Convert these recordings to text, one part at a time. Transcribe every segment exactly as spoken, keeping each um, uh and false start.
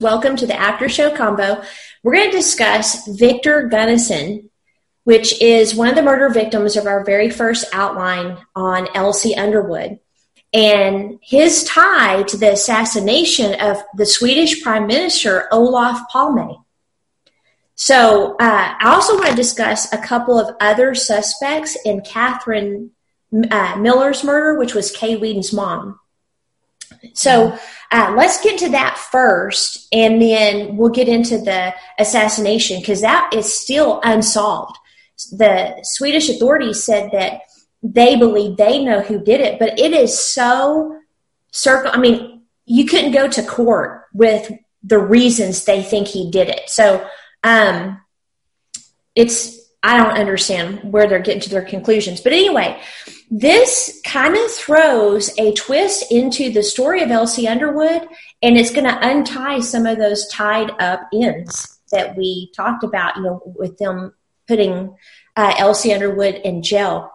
Welcome to the After Show Combo. We're going to discuss Victor Gunnarsson, which is one of the murder victims of our very first outline on Elsie Underwood, and his tie to the assassination of the Swedish Prime Minister Olof Palme. So uh, I also want to discuss a couple of other suspects in Catherine uh, Miller's murder, which was Kay Whedon's mom. So uh, let's get to that first, and then we'll get into the assassination, because that is still unsolved. The Swedish authorities said that they believe they know who did it, but it is so circle. I mean, you couldn't go to court with the reasons they think he did it. So um, it's I don't understand where they're getting to their conclusions. But anyway, this kind of throws a twist into the story of Elsie Underwood, and it's going to untie some of those tied up ends that we talked about, you know, with them putting uh, Elsie Underwood in jail.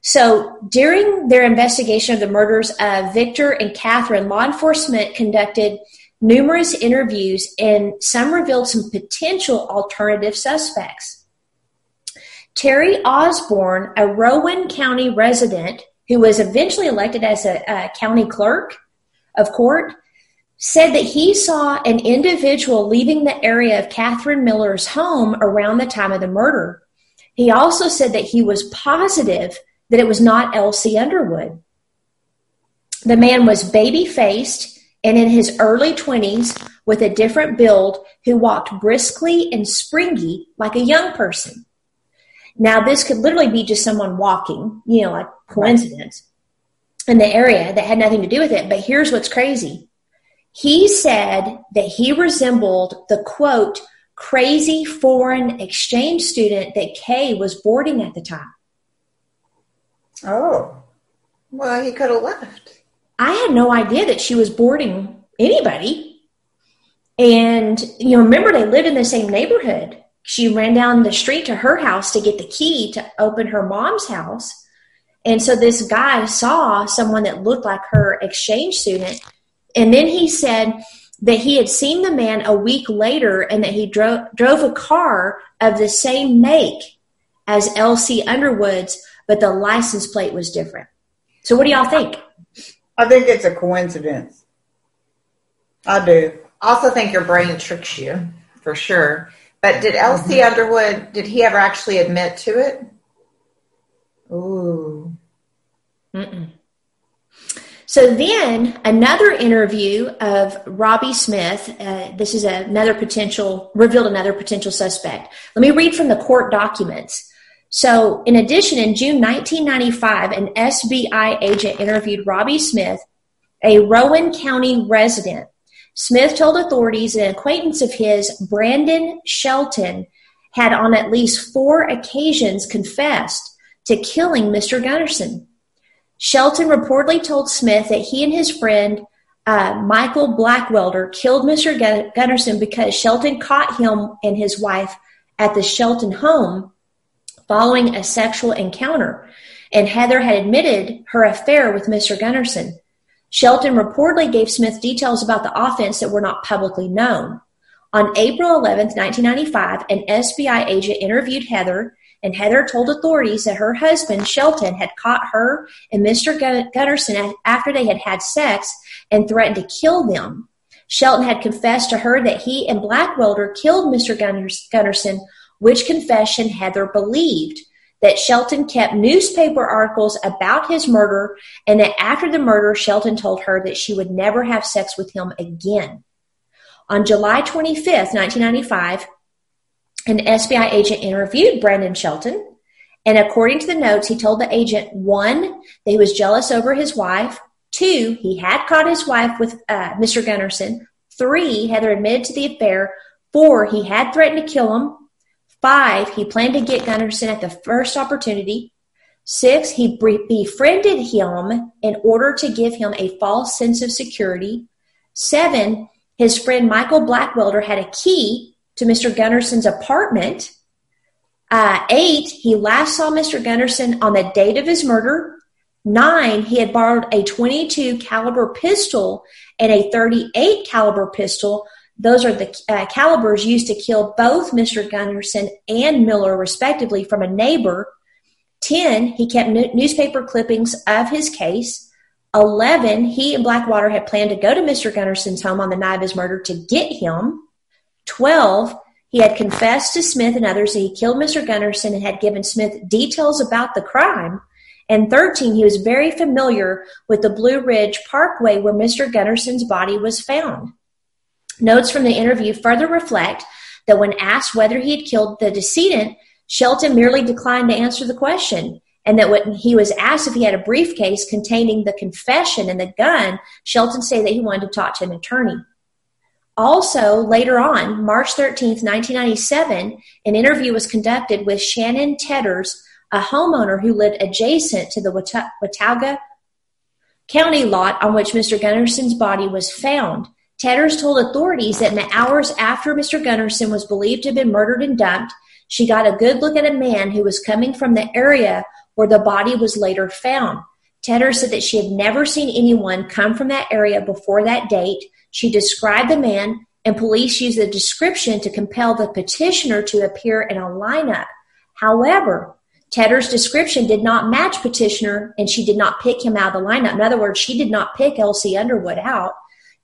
So during their investigation of the murders of Victor and Catherine, law enforcement conducted numerous interviews, and some revealed some potential alternative suspects. Terry Osborne, a Rowan County resident who was eventually elected as a, a county clerk of court, said that he saw an individual leaving the area of Catherine Miller's home around the time of the murder. He also said that he was positive that it was not Elsie Underwood. The man was baby-faced and in his early twenties with a different build, who walked briskly and springy like a young person. Now, this could literally be just someone walking, you know, like coincidence in the area that had nothing to do with it. But here's what's crazy. He said that he resembled the, quote, crazy foreign exchange student that Kay was boarding at the time. Oh, well, he could have left. I had no idea that she was boarding anybody. And, you know, remember, they lived in the same neighborhood. She ran down the street to her house to get the key to open her mom's house. And so this guy saw someone that looked like her exchange student. And then he said that he had seen the man a week later and that he drove, drove a car of the same make as Elsie Underwood's, but the license plate was different. So what do y'all think? I think it's a coincidence. I do. I also think your brain tricks you, for sure. But did Elsie mm-hmm. Underwood, did he ever actually admit to it? Ooh. Mm-mm. So then another interview of Robbie Smith, uh, this is another potential, revealed another potential suspect. Let me read from the court documents. So in addition, in June nineteen ninety-five, an S B I agent interviewed Robbie Smith, a Rowan County resident. Smith told authorities an acquaintance of his, Brandon Shelton, had on at least four occasions confessed to killing Mister Gunnarsson. Shelton reportedly told Smith that he and his friend, uh, Michael Blackwelder, killed Mister Gunnarsson because Shelton caught him and his wife at the Shelton home following a sexual encounter, and Heather had admitted her affair with Mister Gunnarsson. Shelton reportedly gave Smith details about the offense that were not publicly known. On April eleventh, nineteen ninety-five, an S B I agent interviewed Heather, and Heather told authorities that her husband, Shelton, had caught her and Mister Gunnarsson after they had had sex and threatened to kill them. Shelton had confessed to her that he and Blackwelder killed Mister Gunnarsson, which confession Heather believed. That Shelton kept newspaper articles about his murder, and that after the murder, Shelton told her that she would never have sex with him again. On July twenty-fifth, nineteen ninety-five, an S B I agent interviewed Brandon Shelton, and according to the notes, he told the agent, one, that he was jealous over his wife, two, he had caught his wife with uh, Mister Gunnarsson, three, Heather admitted to the affair, four, he had threatened to kill him, five, he planned to get Gunnarsson at the first opportunity. Six, he befriended him in order to give him a false sense of security. Seven, his friend Michael Blackwelder had a key to Mister Gunnarsson's apartment. Uh, eight, he last saw Mister Gunnarsson on the date of his murder. Nine, he had borrowed a twenty-two caliber pistol and a thirty-eight caliber pistol Those are the uh, calibers used to kill both Mister Gunnarsson and Miller, respectively, from a neighbor. ten, he kept n- newspaper clippings of his case. eleven, he and Blackwater had planned to go to Mister Gunnarsson's home on the night of his murder to get him. twelve, he had confessed to Smith and others that he killed Mister Gunnarsson and had given Smith details about the crime. And thirteen, he was very familiar with the Blue Ridge Parkway where Mister Gunnarsson's body was found. Notes from the interview further reflect that when asked whether he had killed the decedent, Shelton merely declined to answer the question, and that when he was asked if he had a briefcase containing the confession and the gun, Shelton said that he wanted to talk to an attorney. Also, later on, March thirteenth, nineteen ninety-seven, an interview was conducted with Shannon Tedders, a homeowner who lived adjacent to the Watauga Wata- County lot on which Mister Gunnarsson's body was found. Tedders told authorities that in the hours after Mister Gunnarsson was believed to have been murdered and dumped, she got a good look at a man who was coming from the area where the body was later found. Tedders said that she had never seen anyone come from that area before that date. She described the man, and police used the description to compel the petitioner to appear in a lineup. However, Tedders' description did not match petitioner, and she did not pick him out of the lineup. In other words, she did not pick Elsie Underwood out.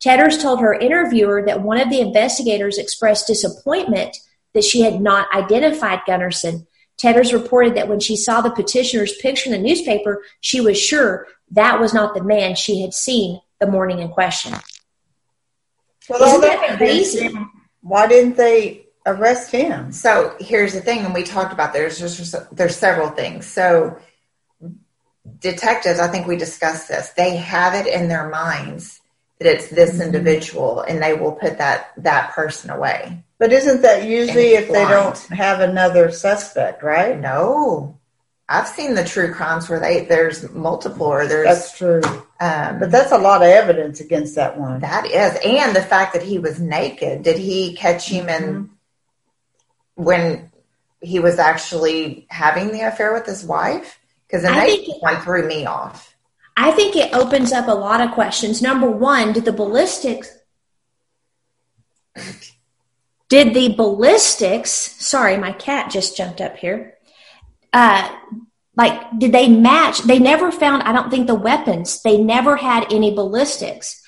Tedders told her interviewer that one of the investigators expressed disappointment that she had not identified Gunnarsson. Tedders reported that when she saw the petitioner's picture in the newspaper, she was sure that was not the man she had seen the morning in question. Well, isn't that crazy? Why didn't they arrest him? So here's the thing, and we talked about there's just there's several things. So detectives, I think we discussed this, they have it in their minds that it's this mm-hmm. individual, and they will put that that person away. But isn't that usually if they don't have another suspect, right? No. I've seen the true crimes where they there's multiple or there's... That's true. Um, but that's a lot of evidence against that one. That is. And the fact that he was naked. Did he catch him mm-hmm. in when he was actually having the affair with his wife? Because the naked it, one threw me off. I think it opens up a lot of questions. Number one, did the ballistics... Did the ballistics, sorry, my cat just jumped up here. Uh, like, did they match? They never found, I don't think, the weapons. They never had any ballistics.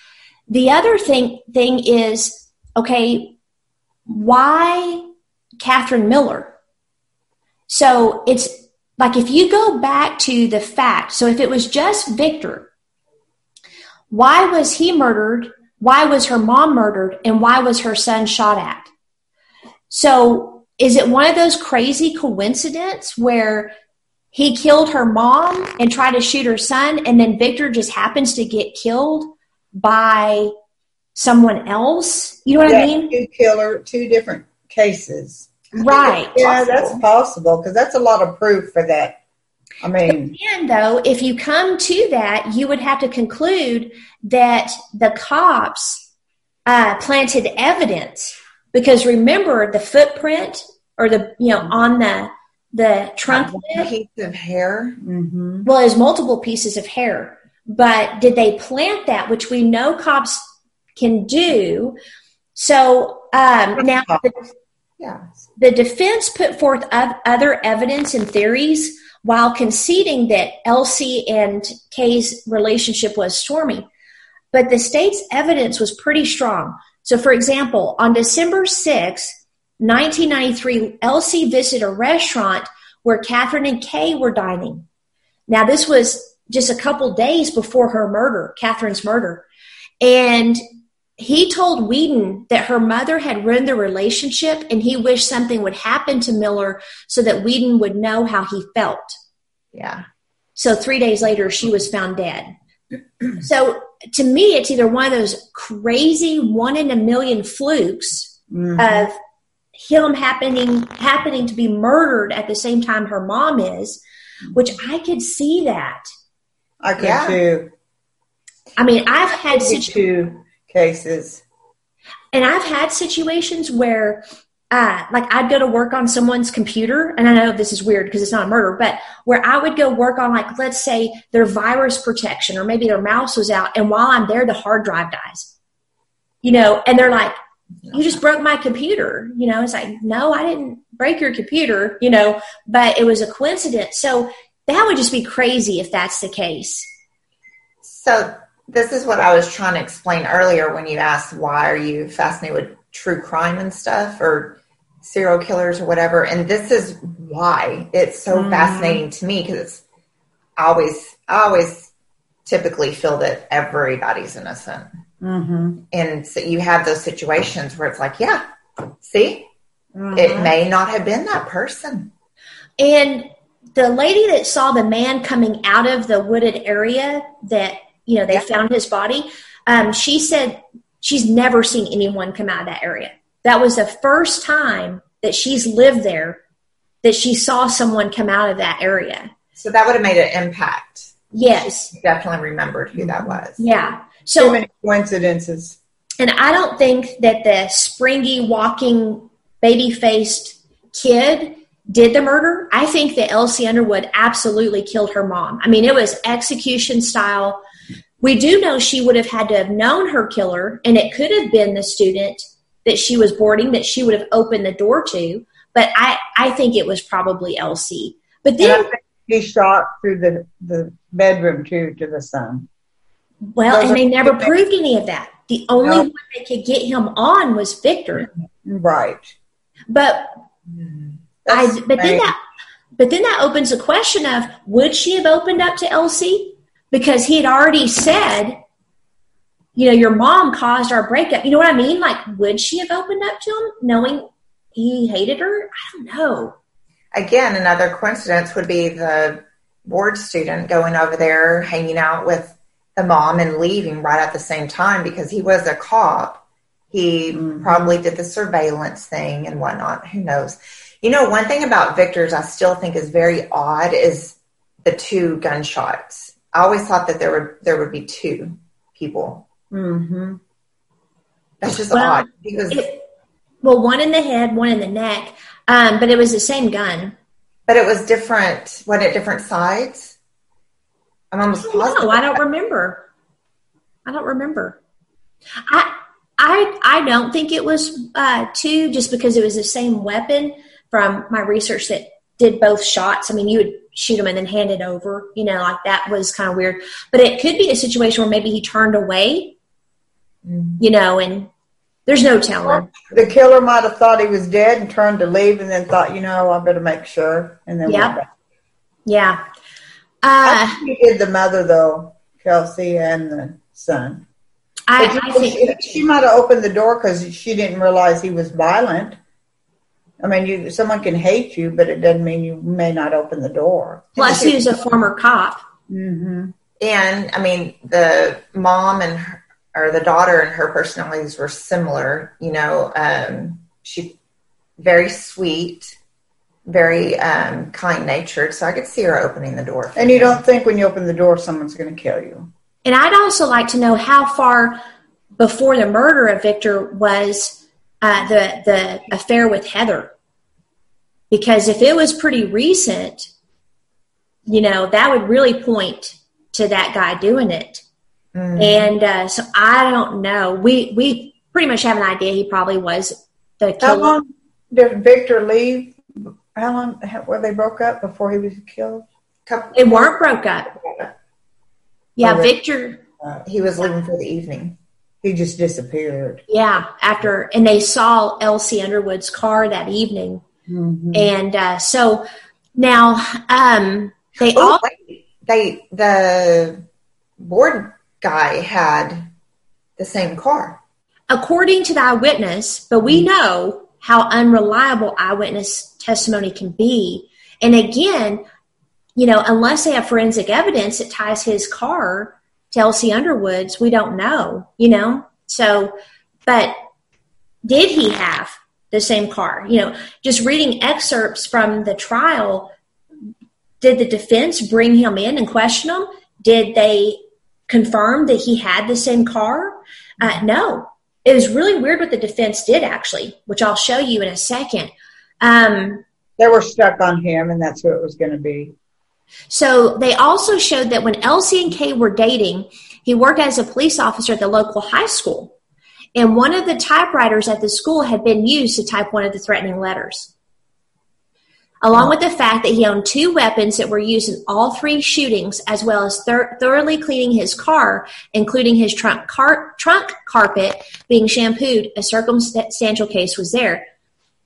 The other thing thing is, okay, why Catherine Miller? So it's like if you go back to the fact, so if it was just Victor, why was he murdered? Why was her mom murdered? And why was her son shot at? So is it one of those crazy coincidences where he killed her mom and tried to shoot her son, and then Victor just happens to get killed by someone else? You know what yeah, I mean? Two killer, two different cases. Right. Yeah, possible. That's possible because that's a lot of proof for that. I mean, and though, if you come to that, you would have to conclude that the cops uh, planted evidence. Because remember the footprint, or the you know on the the trunk piece of hair. Mm-hmm. Well, there's multiple pieces of hair, but did they plant that, which we know cops can do? So um, now, the, yeah. the defense put forth other evidence and theories while conceding that Elsie and Kay's relationship was stormy, but the state's evidence was pretty strong. So, for example, on December sixth, nineteen ninety-three, Elsie visited a restaurant where Catherine and Kay were dining. Now, this was just a couple days before her murder, Catherine's murder. And he told Whedon that her mother had ruined the relationship and he wished something would happen to Miller so that Whedon would know how he felt. Yeah. So three days later, she was found dead. So to me, it's either one of those crazy one in a million flukes mm-hmm. of him happening happening to be murdered at the same time her mom is, which I could see that. I could yeah. too. I mean, I've had situ- two cases, and I've had situations where, uh, like, I'd go to work on someone's computer, and I know this is weird because it's not a murder, but where I would go work on, like, let's say their virus protection or maybe their mouse was out, and while I'm there, the hard drive dies, you know, and they're like, you just broke my computer. You know, it's like, no, I didn't break your computer, you know, but it was a coincidence. So that would just be crazy if that's the case. So this is what I was trying to explain earlier when you asked, why are you fascinated with true crime and stuff, or serial killers or whatever? And this is why it's so mm. fascinating to me, because it's always, I always typically feel that everybody's innocent. Mm-hmm. And so you have those situations where it's like, yeah, see, mm-hmm. it may not have been that person. And the lady that saw the man coming out of the wooded area that, you know, they yeah. found his body, um, she said she's never seen anyone come out of that area. That was the first time that she's lived there that she saw someone come out of that area. So that would have made an impact. Yes. She definitely remembered who that was. Yeah. So many coincidences. And I don't think that the springy, walking, baby-faced kid did the murder. I think that Elsie Underwood absolutely killed her mom. I mean, it was execution style. We do know she would have had to have known her killer, and it could have been the student that she was boarding that she would have opened the door to. But I, I think it was probably Elsie. But then she shot through the, the bedroom, too, to the son. Well, Those and they never people. proved any of that. The only no. one that could get him on was Victor. Right. But That's I but then that but then that opens the question of, would she have opened up to Elsie? Because he had already said, you know, your mom caused our breakup. You know what I mean? Like, would she have opened up to him knowing he hated her? I don't know. Again, another coincidence would be the board student going over there, hanging out with the mom and leaving right at the same time, because he was a cop. He mm-hmm. probably did the surveillance thing and whatnot. Who knows? You know, one thing about Victor's I still think is very odd is the two gunshots. I always thought that there would, there would be two people. Mm-hmm. That's just well, odd. Because it, well, one in the head, one in the neck. Um, but it was the same gun. But it was different. What, at different sides? I'm almost no, I don't remember. I don't remember. I I I don't think it was uh, two, just because it was the same weapon from my research that did both shots. I mean, you would shoot them and then hand it over, you know, like that was kind of weird. But it could be a situation where maybe he turned away, mm-hmm. you know, and there's no telling. The killer might have thought he was dead and turned to leave and then thought, you know, I better make sure. And then yep. went back. Yeah. Uh, I think she did the mother, though, Kelsey, and the son. I, she, I think she, she might have opened the door because she didn't realize he was violent. I mean, you, someone can hate you, but it doesn't mean you may not open the door. Plus, he was a former cop. Mm-hmm. And, I mean, the mom and her, or the daughter and her personalities were similar. You know, um, she very sweet. Very um, kind-natured, so I could see her opening the door. And you don't think when you open the door, someone's going to kill you. And I'd also like to know how far before the murder of Victor was uh, the the affair with Heather, because if it was pretty recent, you know, that would really point to that guy doing it. Mm. And uh, so I don't know. We we pretty much have an idea he probably was the killer. How long did Victor leave? How long were they broke up before he was killed? They weren't broke up. Yeah, oh, Victor. Uh, he was leaving for the evening. He just disappeared. Yeah, after, and they saw Elsie Underwood's car that evening. Mm-hmm. And uh, so now um, they Ooh, all. Wait. They the board guy had the same car. According to the eyewitness, but we know how unreliable eyewitness testimony can be. And again, you know, unless they have forensic evidence that ties his car to Elsie Underwood's, we don't know, you know? So, but did he have the same car? You know, just reading excerpts from the trial, did the defense bring him in and question him? Did they confirm that he had the same car? Uh, no. It was really weird what the defense did, actually, which I'll show you in a second. Um, they were stuck on him, and that's who it was going to be. So they also showed that when Elsie and Kay were dating, he worked as a police officer at the local high school. and one of the typewriters at the school had been used to type one of the threatening letters, along with the fact that he owned two weapons that were used in all three shootings, as well as thir- thoroughly cleaning his car, including his trunk, car- trunk carpet being shampooed. A circumstantial case was there.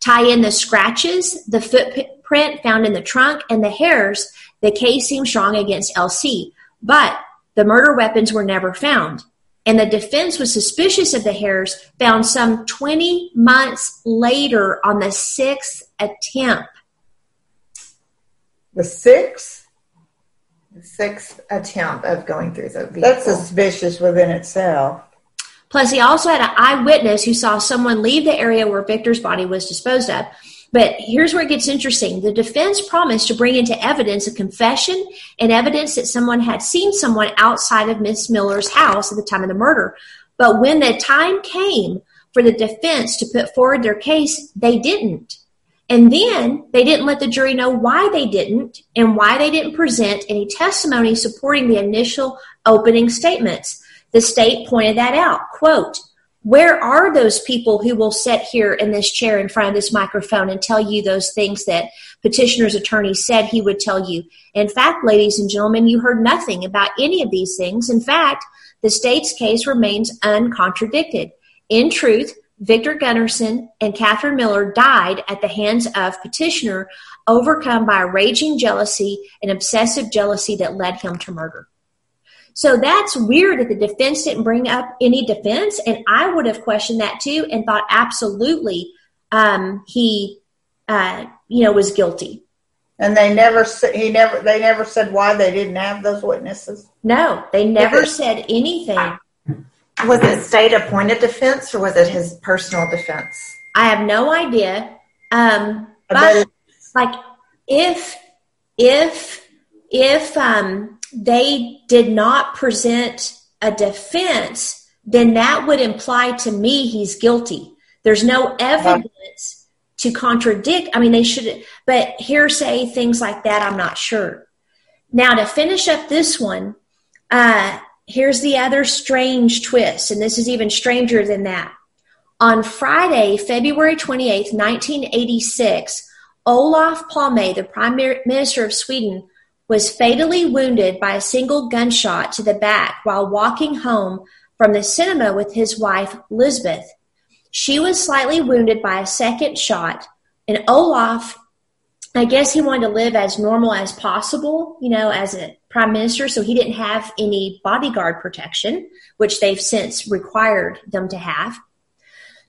Tie in the scratches, the footprint found in the trunk, and the hairs, the case seemed strong against L C, but the murder weapons were never found. And the defense was suspicious of the hairs found some twenty months later on the sixth attempt. The sixth? The sixth attempt of going through the vehicle. That's suspicious within itself. Plus, he also had an eyewitness who saw someone leave the area where Victor's body was disposed of. But here's where it gets interesting. The defense promised to bring into evidence a confession and evidence that someone had seen someone outside of Miss Miller's house at the time of the murder. But when the time came for the defense to put forward their case, they didn't. And then they didn't let the jury know why they didn't and why they didn't present any testimony supporting the initial opening statements. The state pointed that out. Quote, "Where are those people who will sit here in this chair in front of this microphone and tell you those things that petitioner's attorney said he would tell you? In fact, ladies and gentlemen, you heard nothing about any of these things. In fact, the state's case remains uncontradicted. In truth, Victor Gunnarsson and Catherine Miller died at the hands of petitioner, overcome by raging jealousy and obsessive jealousy that led him to murder." So that's weird that the defense didn't bring up any defense, and I would have questioned that too and thought absolutely um, he, uh, you know, was guilty. And they never he never they never said why they didn't have those witnesses. No, they never said anything. Was it state-appointed defense or was it his personal defense? I have no idea. Um, but like if if if um. they did not present a defense, then that would imply to me he's guilty. There's no evidence to contradict. I mean, they should, but hearsay, things like that, I'm not sure. Now, to finish up this one, uh, here's the other strange twist, and this is even stranger than that. On Friday, February twenty-eighth, nineteen eighty-six, Olof Palme, the Prime Minister of Sweden, was fatally wounded by a single gunshot to the back while walking home from the cinema with his wife, Lisbeth. She was slightly wounded by a second shot, and Olof, I guess he wanted to live as normal as possible, you know, as a prime minister, so he didn't have any bodyguard protection, which they've since required them to have.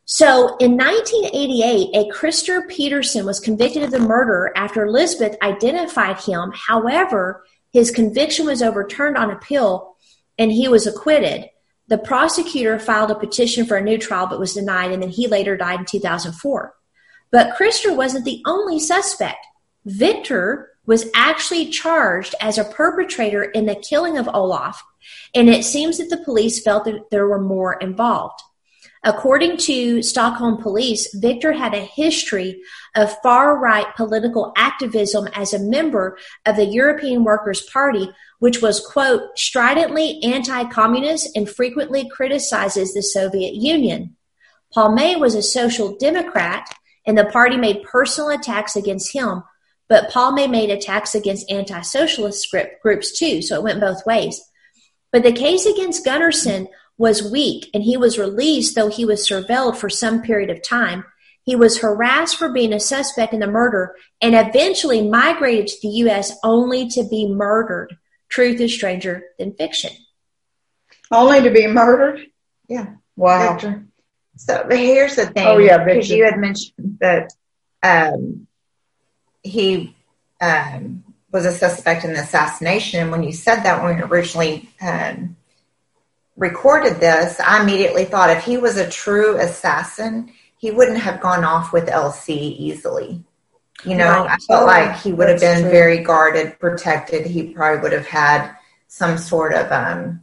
So in nineteen eighty-eight, a Krister Pettersson was convicted of the murder after Lisbeth identified him. However, his conviction was overturned on appeal and he was acquitted. The prosecutor filed a petition for a new trial but was denied, and then he later died in two thousand four. But Krister wasn't the only suspect. Victor was actually charged as a perpetrator in the killing of Olof, and it seems that the police felt that there were more involved. According to Stockholm police, Victor had a history of far-right political activism as a member of the European Workers' Party, which was, quote, stridently anti-communist and frequently criticizes the Soviet Union. Palme was a social democrat, and the party made personal attacks against him, but Palme made attacks against anti-socialist groups too, so it went both ways. But the case against Gunnarsson was weak, and he was released, though he was surveilled for some period of time. He was harassed for being a suspect in the murder and eventually migrated to the U S only to be murdered. Truth is stranger than fiction. Only to be murdered? Yeah. Wow. Victor. So here's the thing. Oh, yeah, because you had mentioned that um, he um, was a suspect in the assassination. And when you said that, when we originally um, recorded this, I immediately thought if he was a true assassin, he wouldn't have gone off with L C easily. You know, right. I felt like he would That's have been true. Very guarded, protected. He probably would have had some sort of um,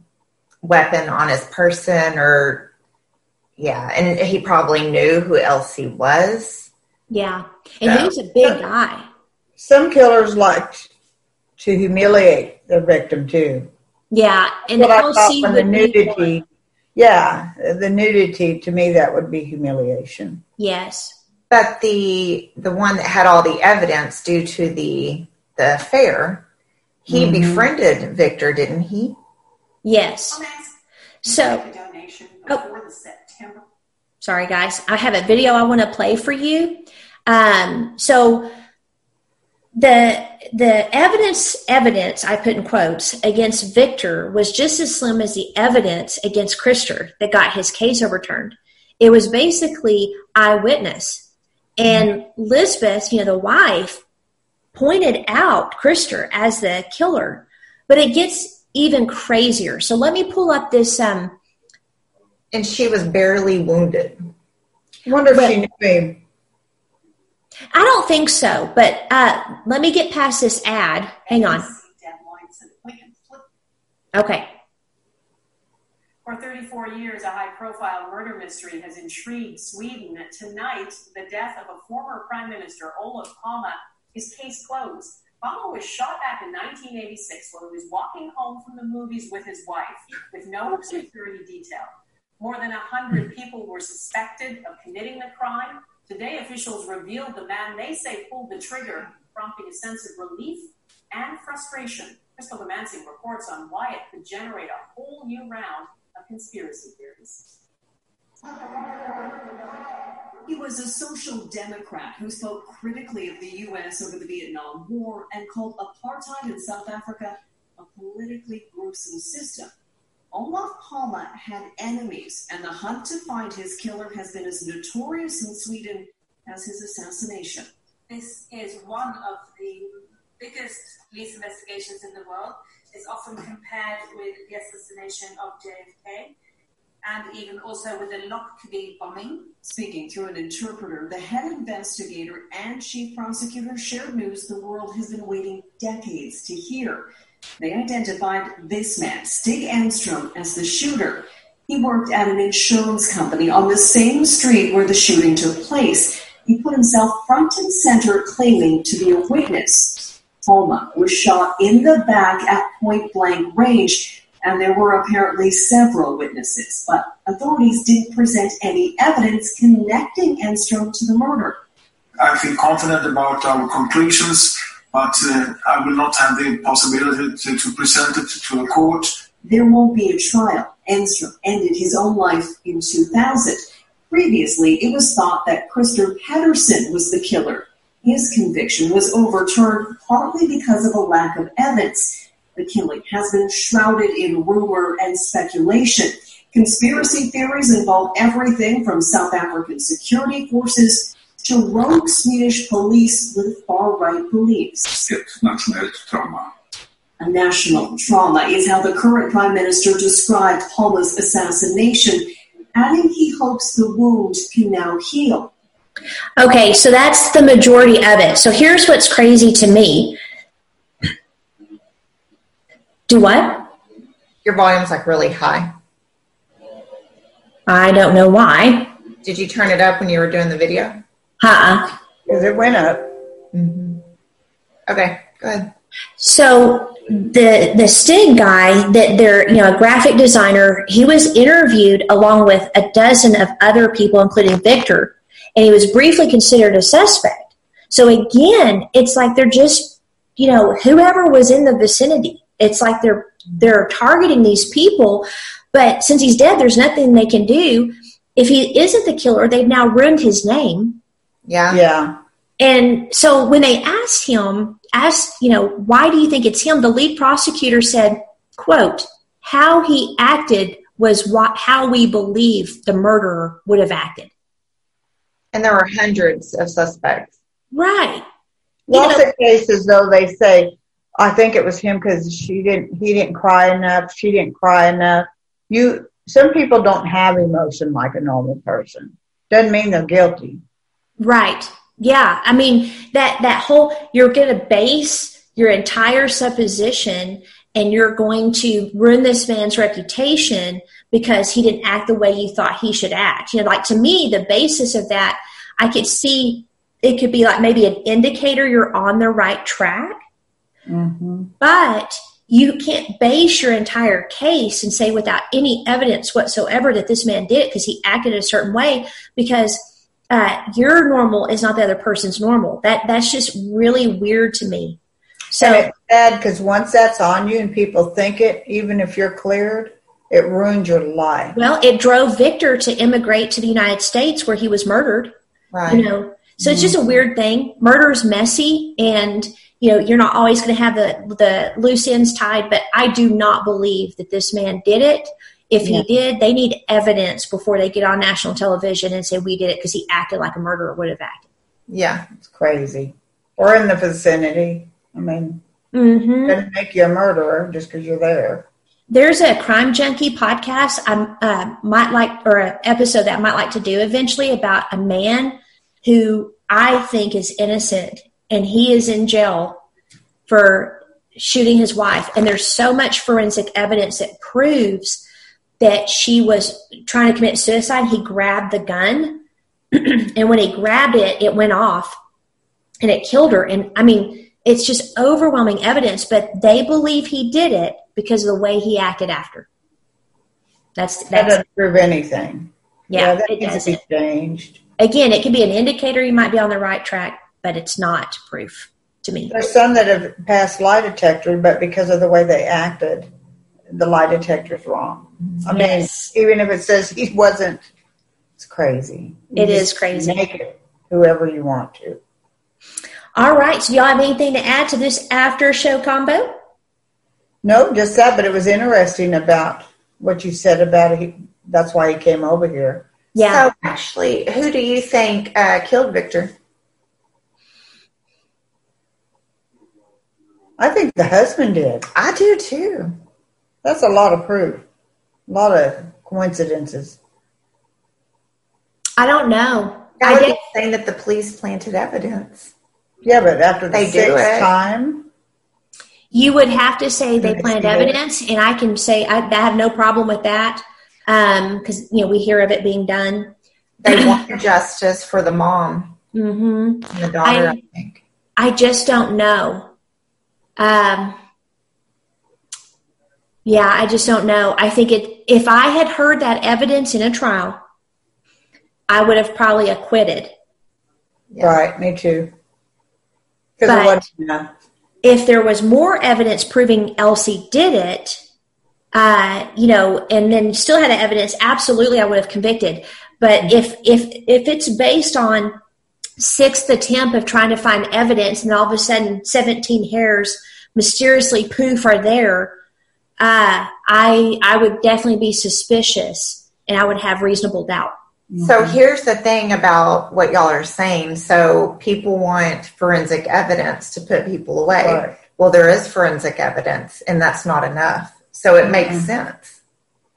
weapon on his person, or, yeah, and he probably knew who L C was. Yeah, and so, he was a big some, guy. Some killers like to humiliate their victim, too. Yeah, and the L C would the nudity, Yeah, the nudity, to me, that would be humiliation. Yes. But the the one that had all the evidence due to the the affair, he mm-hmm. befriended Victor, didn't he? Yes. So, oh, sorry, guys. I have a video I want to play for you. Um, so the the evidence evidence I put in quotes against Victor was just as slim as the evidence against Krister that got his case overturned. It was basically eyewitness, and mm-hmm. Lisbeth, you know, the wife, pointed out Krister as the killer. But it gets even crazier. So let me pull up this. Um, and she was barely wounded. I wonder but, if she knew him. I don't think so, but uh, let me get past this ad. Hang on. Okay. For thirty-four years, a high-profile murder mystery has intrigued Sweden. Tonight, the death of a former Prime Minister, Olof Palme, his case closed. Palme was shot back in nineteen eighty-six when he was walking home from the movies with his wife, with no security detail. More than one hundred people were suspected of committing the crime. Today, officials revealed the man they say pulled the trigger, prompting a sense of relief and frustration. Crystal Lemansing reports on why it could generate a whole new round of conspiracy theories. He was a social democrat who spoke critically of the U S over the Vietnam War and called apartheid in South Africa a politically gruesome system. Olof Palme had enemies, and the hunt to find his killer has been as notorious in Sweden as his assassination. This is one of the biggest police investigations in the world. It's often compared with the assassination of J F K and even also with the Lockheed bombing. Speaking through an interpreter, the head investigator and chief prosecutor shared news the world has been waiting decades to hear. They identified this man, Stig Enstrom, as the shooter. He worked at an insurance company on the same street where the shooting took place. He put himself front and center, claiming to be a witness. Palme was shot in the back at point-blank range, and there were apparently several witnesses, but authorities didn't present any evidence connecting Enstrom to the murder. I feel confident about our conclusions, but uh, I will not have the possibility to, to present it to a court. There won't be a trial. Enstrom ended his own life in two thousand. Previously, it was thought that Krister Pettersson was the killer. His conviction was overturned partly because of a lack of evidence. The killing has been shrouded in rumor and speculation. Conspiracy theories involve everything from South African security forces to rogue Swedish police with far-right beliefs. A national trauma is how the current Prime Minister described Palme's assassination, adding he hopes the wound can now heal. Okay, so that's the majority of it. So here's what's crazy to me. Do what? Your volume's like really high. I don't know why. Did you turn it up when you were doing the video? Uh-uh. Because it went up. Mm-hmm. Okay, go ahead. So the the Stig guy, that they're, you know, a graphic designer, he was interviewed along with a dozen of other people, including Victor, and he was briefly considered a suspect. So again, it's like they're just, you know, whoever was in the vicinity. It's like they're they're targeting these people, but since he's dead, there's nothing they can do. If he isn't the killer, they've now ruined his name. Yeah. Yeah. And so when they asked him, asked, you know, why do you think it's him? The lead prosecutor said, quote, how he acted was what, how we believe the murderer would have acted. And there were hundreds of suspects. Right. Lots you know, of cases, though, they say, I think it was him because she didn't, he didn't cry enough. She didn't cry enough. You, some people don't have emotion like a normal person. Doesn't mean they're guilty. Right. Yeah. I mean, that, that whole, you're going to base your entire supposition and you're going to ruin this man's reputation because he didn't act the way you thought he should act. You know, like to me, the basis of that, I could see it could be like maybe an indicator you're on the right track, mm-hmm. but you can't base your entire case and say without any evidence whatsoever that this man did it because he acted a certain way, because uh, your normal is not the other person's normal. That that's just really weird to me. So and it's bad because once that's on you and people think it, even if you're cleared, it ruined your life. Well, it drove Victor to immigrate to the United States where he was murdered. Right. You know, so mm-hmm. It's just a weird thing. Murder is messy, and you know, you're not always going to have the the loose ends tied. But I do not believe that this man did it. If yeah. he did, they need evidence before they get on national television and say we did it because he acted like a murderer would have acted. Yeah, it's crazy. Or in the vicinity. I mean, mm-hmm. doesn't make you a murderer just because you're there. There's a Crime Junkie podcast I uh, might like, or an episode that I might like to do eventually about a man who I think is innocent and he is in jail for shooting his wife. And there's so much forensic evidence that proves that she was trying to commit suicide. He grabbed the gun and when he grabbed it, it went off and it killed her. And I mean, it's just overwhelming evidence, but they believe he did it because of the way he acted after. That's, that's that doesn't prove anything. Yeah, yeah that it needs doesn't. To be changed. Again, it can be an indicator you might be on the right track, but it's not proof to me. There's some that have passed lie detector, but because of the way they acted, the lie detector's wrong. I yes. mean, even if it says he wasn't, it's crazy. You it is crazy. Make it whoever you want to. All right. So y'all have anything to add to this after show combo? No, just that. But it was interesting about what you said about it. That's why he came over here. Yeah. So, Ashley, who do you think uh, killed Victor? I think the husband did. I do, too. That's a lot of proof. A lot of coincidences. I don't know. I, I did say that the police planted evidence. Yeah, but after the they sixth time? You would have to say they planted evidence, and I can say I, I have no problem with that because, um, you know, we hear of it being done. They want justice for the mom mm-hmm. and the daughter, I, I think. I just don't know. Um, yeah, I just don't know. I think it. If I had heard that evidence in a trial, I would have probably acquitted. Yeah. Right, me too. But if there was more evidence proving Elsie did it, uh, you know, and then still had the evidence, absolutely I would have convicted. But if if if it's based on sixth attempt of trying to find evidence and all of a sudden seventeen hairs mysteriously poof are there, uh, I I would definitely be suspicious and I would have reasonable doubt. So here's the thing about what y'all are saying. So people want forensic evidence to put people away. Right. Well, there is forensic evidence, and that's not enough. So it mm-hmm. makes sense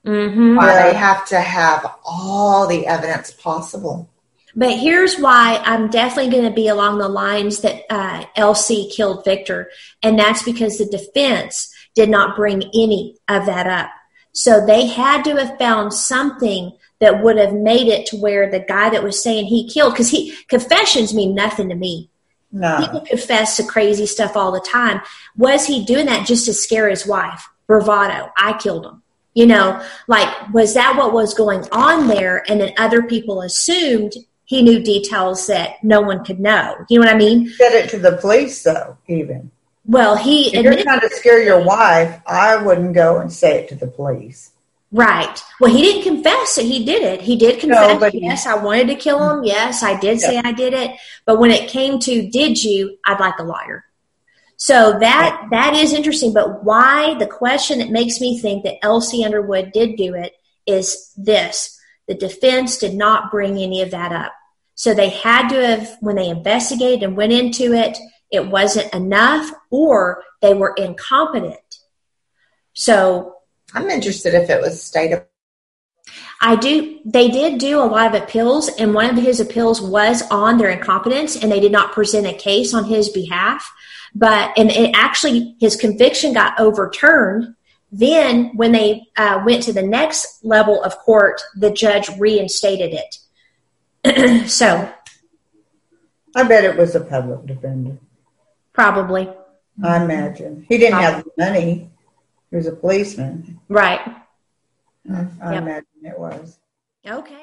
mm-hmm. why yeah. they have to have all the evidence possible. But here's why I'm definitely going to be along the lines that uh, Elsie killed Victor, and that's because the defense did not bring any of that up. So they had to have found something that would have made it to where the guy that was saying he killed, because he confessions mean nothing to me. No. People confess to crazy stuff all the time. Was he doing that just to scare his wife? Bravado. I killed him. You know, like, was that what was going on there? And then other people assumed he knew details that no one could know. You know what I mean? Said it to the police, though, even. Well, he... If you're trying to scare your wife, I wouldn't go and say it to the police. Right. Well, he didn't confess that he did it. He did confess, no, yes, I wanted to kill him. Yes, I did yeah. say I did it. But when it came to, did you, I'd like a lawyer. So that right. that is interesting. But why the question that makes me think that Elsie Underwood did do it is this. The defense did not bring any of that up. So they had to have, when they investigated and went into it, it wasn't enough or they were incompetent. So... I'm interested if it was state of. I do. They did do a lot of appeals, and one of his appeals was on their incompetence, and they did not present a case on his behalf. But and it actually, his conviction got overturned. Then, when they uh, went to the next level of court, the judge reinstated it. So, I bet it was a public defender. Probably. I imagine he didn't probably. have the money. There's a policeman. Right. I, I yep. imagine it was. Okay.